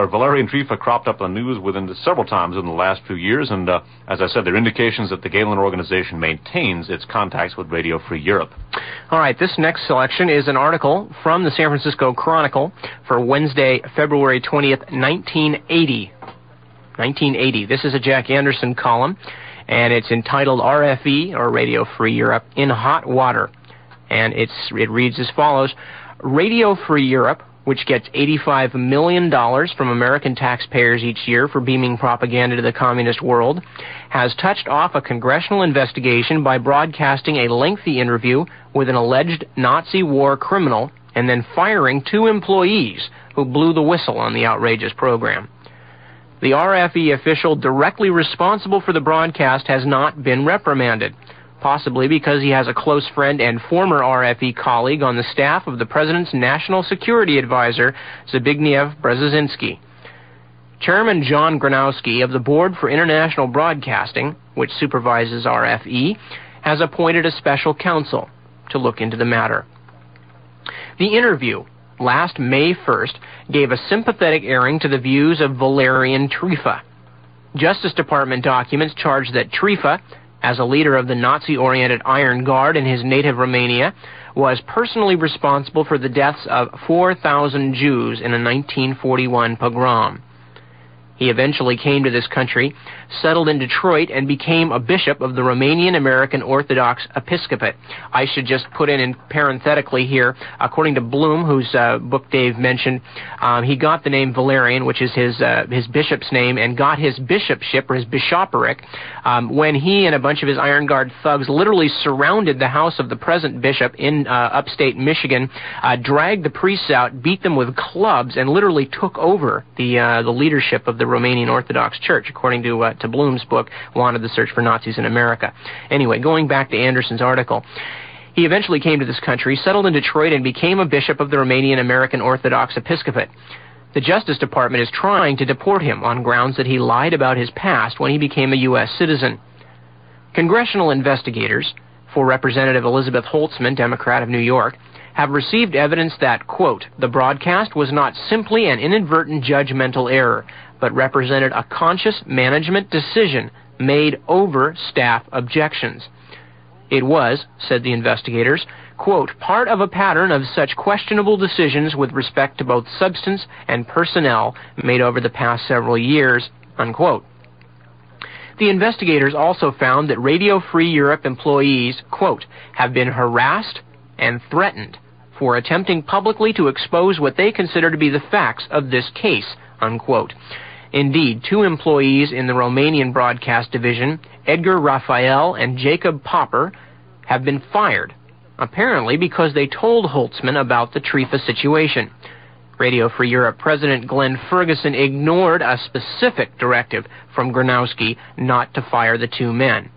on the news several times in the last few years, and as I said, there are indications that the Gehlen organization maintains its contacts with Radio Free Europe. All right, this next selection is an article from the San Francisco Chronicle for Wednesday, February 20th, 1980. 1980. This is a Jack Anderson column, and it's entitled RFE, or Radio Free Europe, in Hot Water. And it reads as follows: Radio Free Europe, which gets $85 million from American taxpayers each year for beaming propaganda to the communist world, has touched off a congressional investigation by broadcasting a lengthy interview with an alleged Nazi war criminal and then firing two employees who blew the whistle on the outrageous program. The RFE official directly responsible for the broadcast has not been reprimanded, possibly because he has a close friend and former RFE colleague on the staff of the President's National Security Advisor, Zbigniew Brzezinski. Chairman John Granowski of the Board for International Broadcasting, which supervises RFE, has appointed a special counsel to look into the matter. The interview, last May 1st, gave a sympathetic airing to the views of Valerian Trifa. Justice Department documents charge that Trifa, as a leader of the Nazi-oriented Iron Guard in his native Romania, was personally responsible for the deaths of 4,000 Jews in a 1941 pogrom. He eventually came to this country, settled in Detroit, and became a bishop of the Romanian American Orthodox Episcopate. I should just put in parenthetically here, according to Bloom, whose book Dave mentioned, he got the name Valerian, which is his bishop's name, and got his bishopship, or his bishopric, when he and a bunch of his Iron Guard thugs literally surrounded the house of the present bishop in upstate Michigan, dragged the priests out, beat them with clubs, and literally took over the leadership of the Romanian Orthodox Church, according to Bloom's book, Wanted: The Search for Nazis in America. Anyway, going back to Anderson's article, he eventually came to this country, settled in Detroit, and became a bishop of the Romanian American Orthodox Episcopate. The Justice Department is trying to deport him on grounds that he lied about his past when he became a U.S. citizen. Congressional investigators, for Representative Elizabeth Holtzman, Democrat of New York, have received evidence that, quote, the broadcast was not simply an inadvertent judgmental error, but represented a conscious management decision made over staff objections. It was, said the investigators, quote, part of a pattern of such questionable decisions with respect to both substance and personnel made over the past several years, unquote. The investigators also found that Radio Free Europe employees, quote, have been harassed and threatened for attempting publicly to expose what they consider to be the facts of this case, unquote. Indeed, two employees in the Romanian broadcast division, Edgar Raphael and Jacob Popper, have been fired, apparently because they told Holtzman about the Tarifa situation. Radio Free Europe President Glenn Ferguson ignored a specific directive from Granowski not to fire the two men.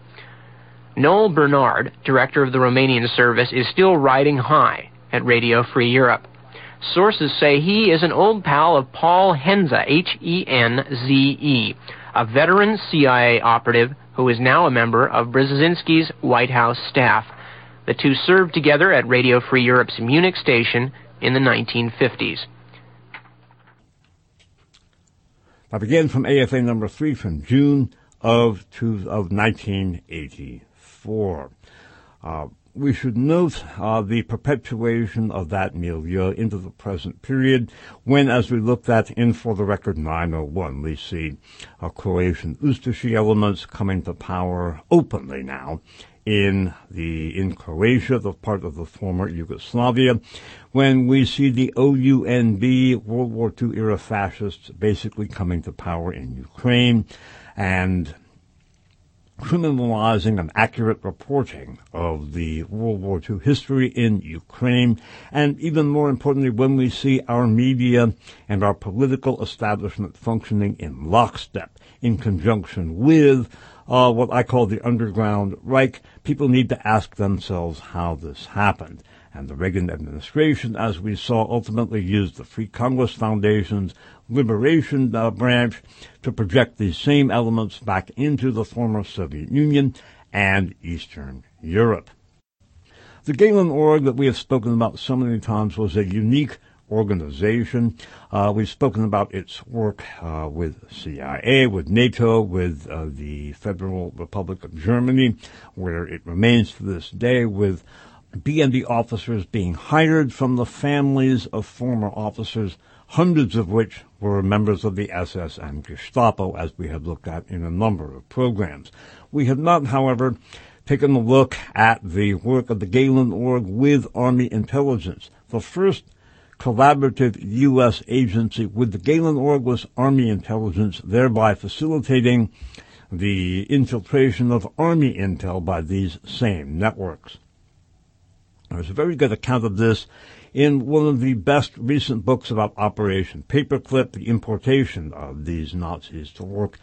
Noel Bernard, director of the Romanian service, is still riding high at Radio Free Europe. Sources say he is an old pal of Paul Henze, H-E-N-Z-E, a veteran CIA operative who is now a member of Brzezinski's White House staff. The two served together at Radio Free Europe's Munich station in the 1950s. I begin from AFA number 3 from June of 1984. We should note the perpetuation of that milieu into the present period when, as we looked at in For the Record 901, we see Croatian Ustaši elements coming to power openly now in Croatia, the part of the former Yugoslavia, when we see the OUNB, World War II era fascists, basically coming to power in Ukraine and criminalizing an accurate reporting of the World War II history in Ukraine, and even more importantly, when we see our media and our political establishment functioning in lockstep in conjunction with what I call the Underground Reich, people need to ask themselves how this happened. And the Reagan administration, as we saw, ultimately used the Free Congress Foundation's Liberation branch to project these same elements back into the former Soviet Union and Eastern Europe. The Gehlen Org that we have spoken about so many times was a unique organization. We've spoken about its work with CIA, with NATO, with the Federal Republic of Germany, where it remains to this day with BND officers being hired from the families of former officers, hundreds of which were members of the SS and Gestapo, as we have looked at in a number of programs. We have not, however, taken a look at the work of the Gehlen Org with Army Intelligence. The first collaborative U.S. agency with the Gehlen Org was Army Intelligence, thereby facilitating the infiltration of Army intel by these same networks. There's a very good account of this in one of the best recent books about Operation Paperclip, the importation of these Nazis to work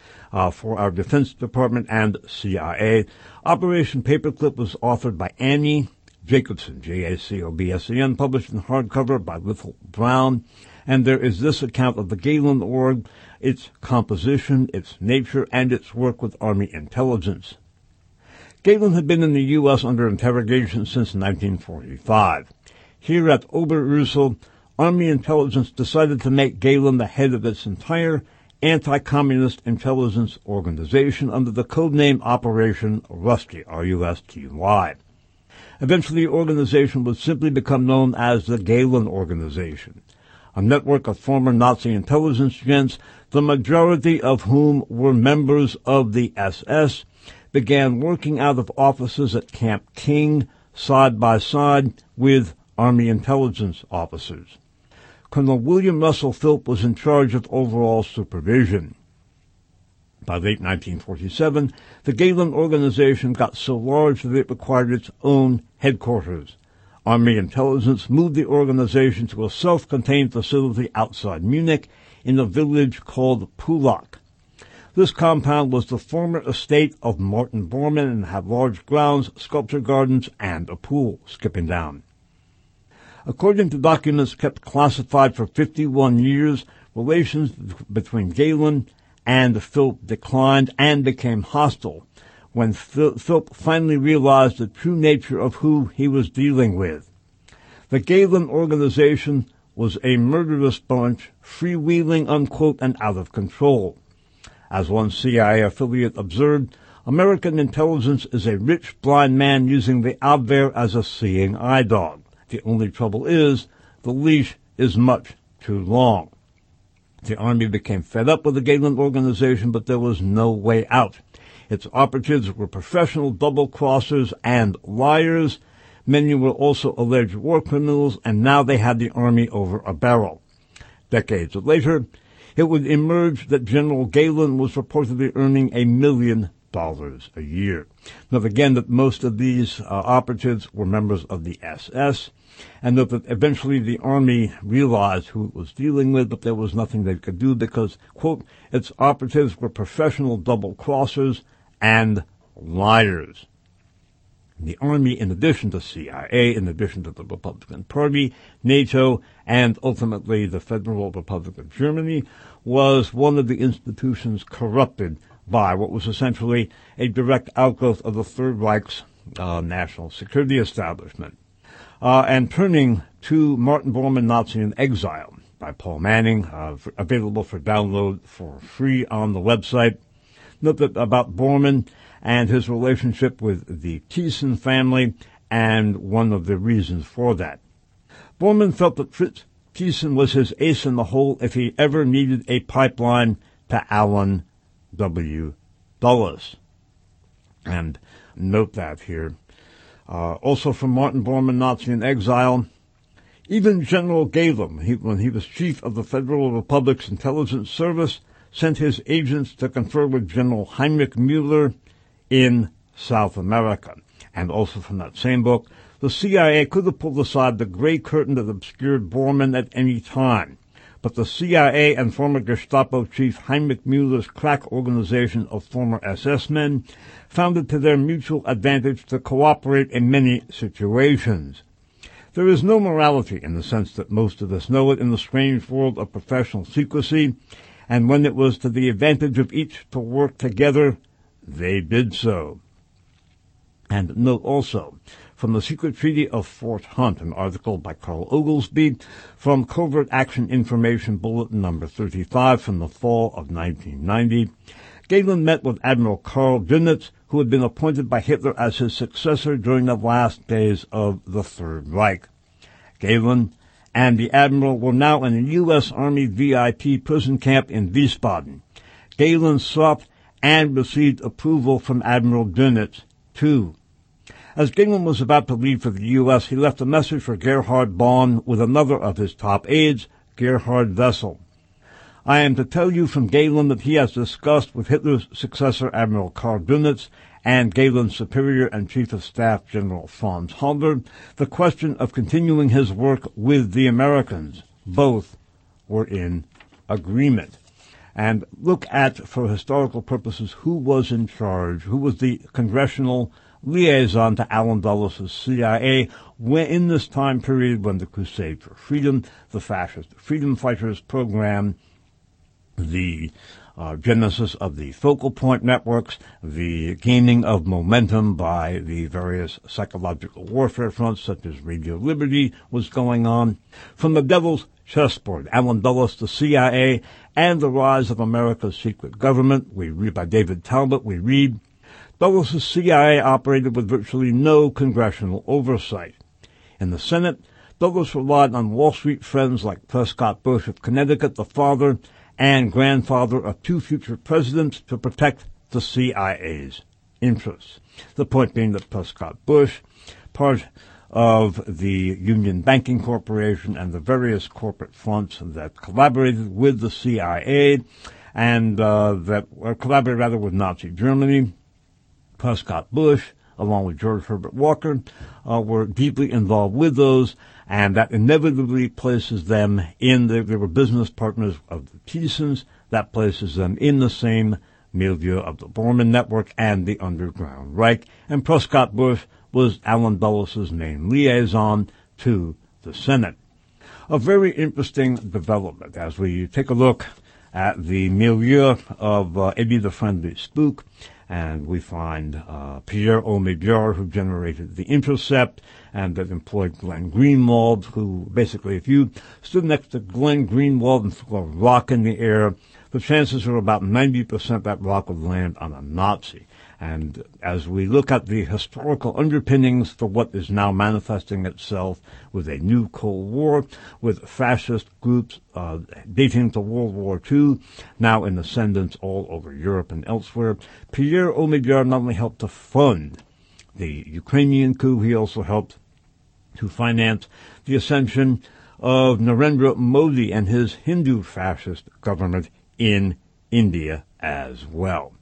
for our Defense Department and CIA. Operation Paperclip was authored by Annie Jacobsen, Jacobsen, published in hardcover by Lithell Brown. And there is this account of the Gehlen Org, its composition, its nature, and its work with Army Intelligence. Gehlen had been in the U.S. under interrogation since 1945. Here at Oberursel, Army Intelligence decided to make Gehlen the head of its entire anti-communist intelligence organization under the codename Operation Rusty, R-U-S-T-Y. Eventually, the organization would simply become known as the Gehlen Organization, a network of former Nazi intelligence gents, the majority of whom were members of the SS, began working out of offices at Camp King, side by side with Army intelligence officers. Colonel William Russell Philp was in charge of overall supervision. By late 1947, the Gehlen organization got so large that it required its own headquarters. Army intelligence moved the organization to a self-contained facility outside Munich in a village called Pulak, This compound was the former estate of Martin Bormann and had large grounds, sculpture gardens, and a pool. Skipping down. According to documents kept classified for 51 years, relations between Gehlen and Philp declined and became hostile when Philp finally realized the true nature of who he was dealing with. The Gehlen organization was a murderous bunch, freewheeling, unquote, and out of control. As one CIA affiliate observed, American intelligence is a rich, blind man using the Abwehr as a seeing eye dog. The only trouble is, the leash is much too long. The Army became fed up with the Gehlen organization, but there was no way out. Its operatives were professional double-crossers and liars. Many were also alleged war criminals, and now they had the Army over a barrel. Decades later, it would emerge that General Gehlen was reportedly earning $1 million a year. Note again that most of these operatives were members of the SS, and note that eventually the Army realized who it was dealing with, but there was nothing they could do because, quote, its operatives were professional double-crossers and liars. The Army, in addition to CIA, in addition to the Republican Party, NATO, and ultimately the Federal Republic of Germany, was one of the institutions corrupted by what was essentially a direct outgrowth of the Third Reich's national security establishment. And turning to Martin Bormann, Nazi in Exile, by Paul Manning, available for download for free on the website. Note that about Bormann and his relationship with the Thiessen family and one of the reasons for that. Bormann felt that Fritz Thiessen was his ace in the hole if he ever needed a pipeline to Allen W. Dulles. And note that here. Also from Martin Bormann, Nazi in Exile, even General Gehlen, when he was chief of the Federal Republic's Intelligence Service, sent his agents to confer with General Heinrich Müller in South America. And also from that same book, the CIA could have pulled aside the gray curtain that obscured Bormann at any time, but the CIA and former Gestapo chief Heinrich Müller's crack organization of former SS men found it to their mutual advantage to cooperate in many situations. There is no morality in the sense that most of us know it in the strange world of professional secrecy, and when it was to the advantage of each to work together, they did so. And note also, from the Secret Treaty of Fort Hunt, an article by Carl Oglesby, from Covert Action Information Bulletin No. 35 from the fall of 1990, Gehlen met with Admiral Karl Dönitz, who had been appointed by Hitler as his successor during the last days of the Third Reich. Gehlen and the Admiral were now in a U.S. Army VIP prison camp in Wiesbaden. Gehlen sought and received approval from Admiral Dönitz, too. As Gehlen was about to leave for the U.S., he left a message for Gerhard Bonn with another of his top aides, Gerhard Wessel. I am to tell you from Gehlen that he has discussed with Hitler's successor, Admiral Karl Dönitz, and Gehlen's superior and chief of staff, General Franz Halder, the question of continuing his work with the Americans. Both were in agreement. And look at, for historical purposes, who was in charge, who was the congressional liaison to Allen Dulles' CIA in this time period when the Crusade for Freedom, the Fascist Freedom Fighters program, the genesis of the focal point networks, the gaining of momentum by the various psychological warfare fronts such as Radio Liberty was going on. From the devil's chessboard, Allen Dulles, the CIA, and the rise of America's secret government, we read by David Talbot, we read, Dulles' CIA operated with virtually no congressional oversight. In the Senate, Douglas relied on Wall Street friends like Prescott Bush of Connecticut, the father and grandfather of two future presidents, to protect the CIA's interests. The point being that Prescott Bush, part of the Union Banking Corporation and the various corporate fronts that collaborated with the CIA and that collaborated with Nazi Germany, Prescott Bush, along with George Herbert Walker, were deeply involved with those, and that inevitably places them in, they were business partners of the Thiessens, that places them in the same milieu of the Borman Network and the Underground Reich, and Prescott Bush was Alan Dulles' main liaison to the Senate. A very interesting development as we take a look at the milieu of Eddie the Friendly Spook, and we find Pierre Omidyar, who generated The Intercept, and that employed Glenn Greenwald, who basically, if you stood next to Glenn Greenwald and threw a rock in the air, the chances are about 90% that rock would land on a Nazi. And as we look at the historical underpinnings for what is now manifesting itself with a new Cold War, with fascist groups dating to World War II, now in ascendance all over Europe and elsewhere, Pierre Omidyar not only helped to fund the Ukrainian coup, he also helped to finance the ascension of Narendra Modi and his Hindu fascist government in India as well.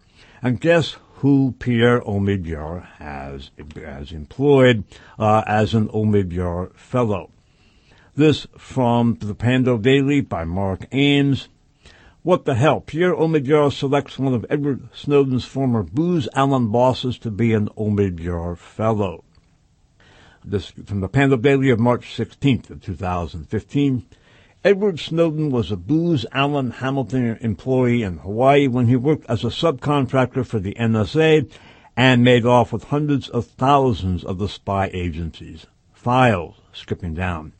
And guess who Pierre Omidyar has employed as an Omidyar fellow. This from the Pando Daily by Mark Aarons. What the hell? Pierre Omidyar selects one of Edward Snowden's former booze Allen bosses to be an Omidyar fellow. This from the Pando Daily of March 16th of 2015. Edward Snowden was a Booz Allen Hamilton employee in Hawaii when he worked as a subcontractor for the NSA and made off with hundreds of thousands of the spy agency's files, skipping down.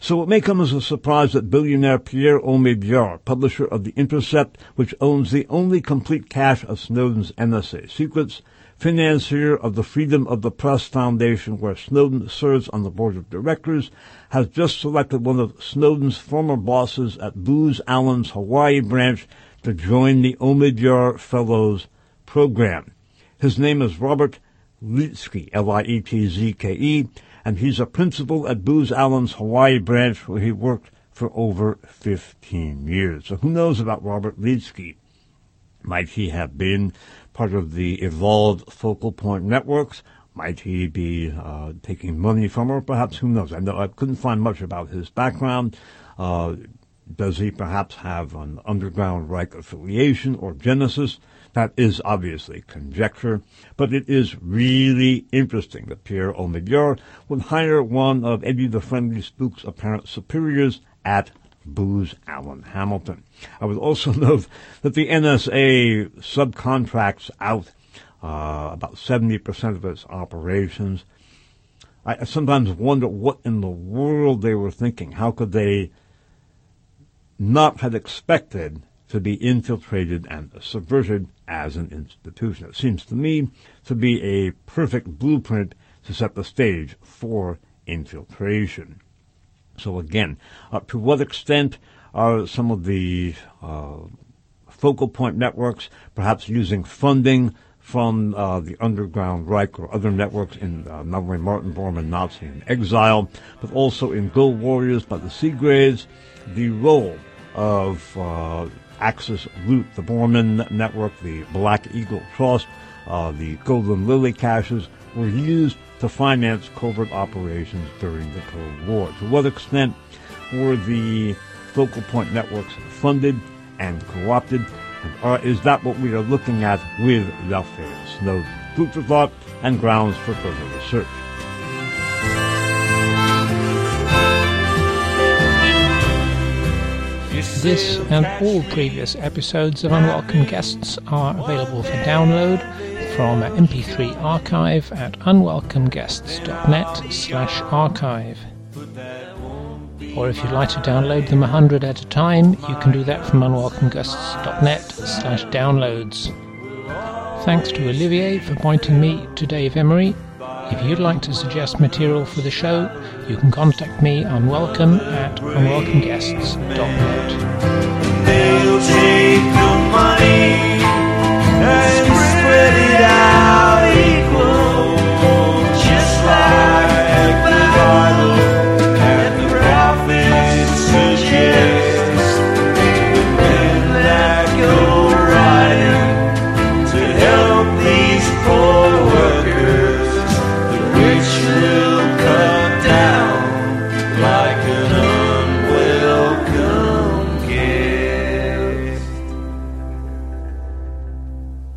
So it may come as a surprise that billionaire Pierre Omidyar, publisher of The Intercept, which owns the only complete cache of Snowden's NSA secrets, financier of the Freedom of the Press Foundation, where Snowden serves on the board of directors, has just selected one of Snowden's former bosses at Booz Allen's Hawaii branch to join the Omidyar Fellows program. His name is Robert Lietzke, Lietzke, and he's a principal at Booz Allen's Hawaii branch, where he worked for over 15 years. So who knows about Robert Lietzke? Might he have been part of the evolved Focal Point Networks? Might he be taking money from her? Perhaps, who knows? I know I couldn't find much about his background. Does he perhaps have an Underground Reich affiliation or genesis? That is obviously conjecture, but it is really interesting that Pierre Omidyar would hire one of Eddie the Friendly Spook's apparent superiors at Booz Allen Hamilton. I would also note that the NSA subcontracts out about 70% of its operations. I sometimes wonder what in the world they were thinking. How could they not have expected to be infiltrated and subverted as an institution? It seems to me to be a perfect blueprint to set the stage for infiltration. So again, to what extent are some of the focal point networks perhaps using funding from the Underground Reich or other networks in not only Martin Bormann, Nazi in Exile, but also in Gold Warriors by the Seagraves? The role of Axis Loot, the Bormann Network, the Black Eagle Trust, the Golden Lily caches were used to finance covert operations during the Cold War. To what extent were the focal point networks funded and co-opted? And is that what we are looking at with L'Affaire Snowden? Food for thought and grounds for further research. This and all previous episodes of Unwelcome Guests are available for download from our MP3 archive at unwelcomeguests.net/archive. Or if you'd like to download them 100 at a time, you can do that from unwelcomeguests.net/downloads. Thanks to Olivier for pointing me to Dave Emery. If you'd like to suggest material for the show, you can contact me on unwelcome@unwelcomeguests.net.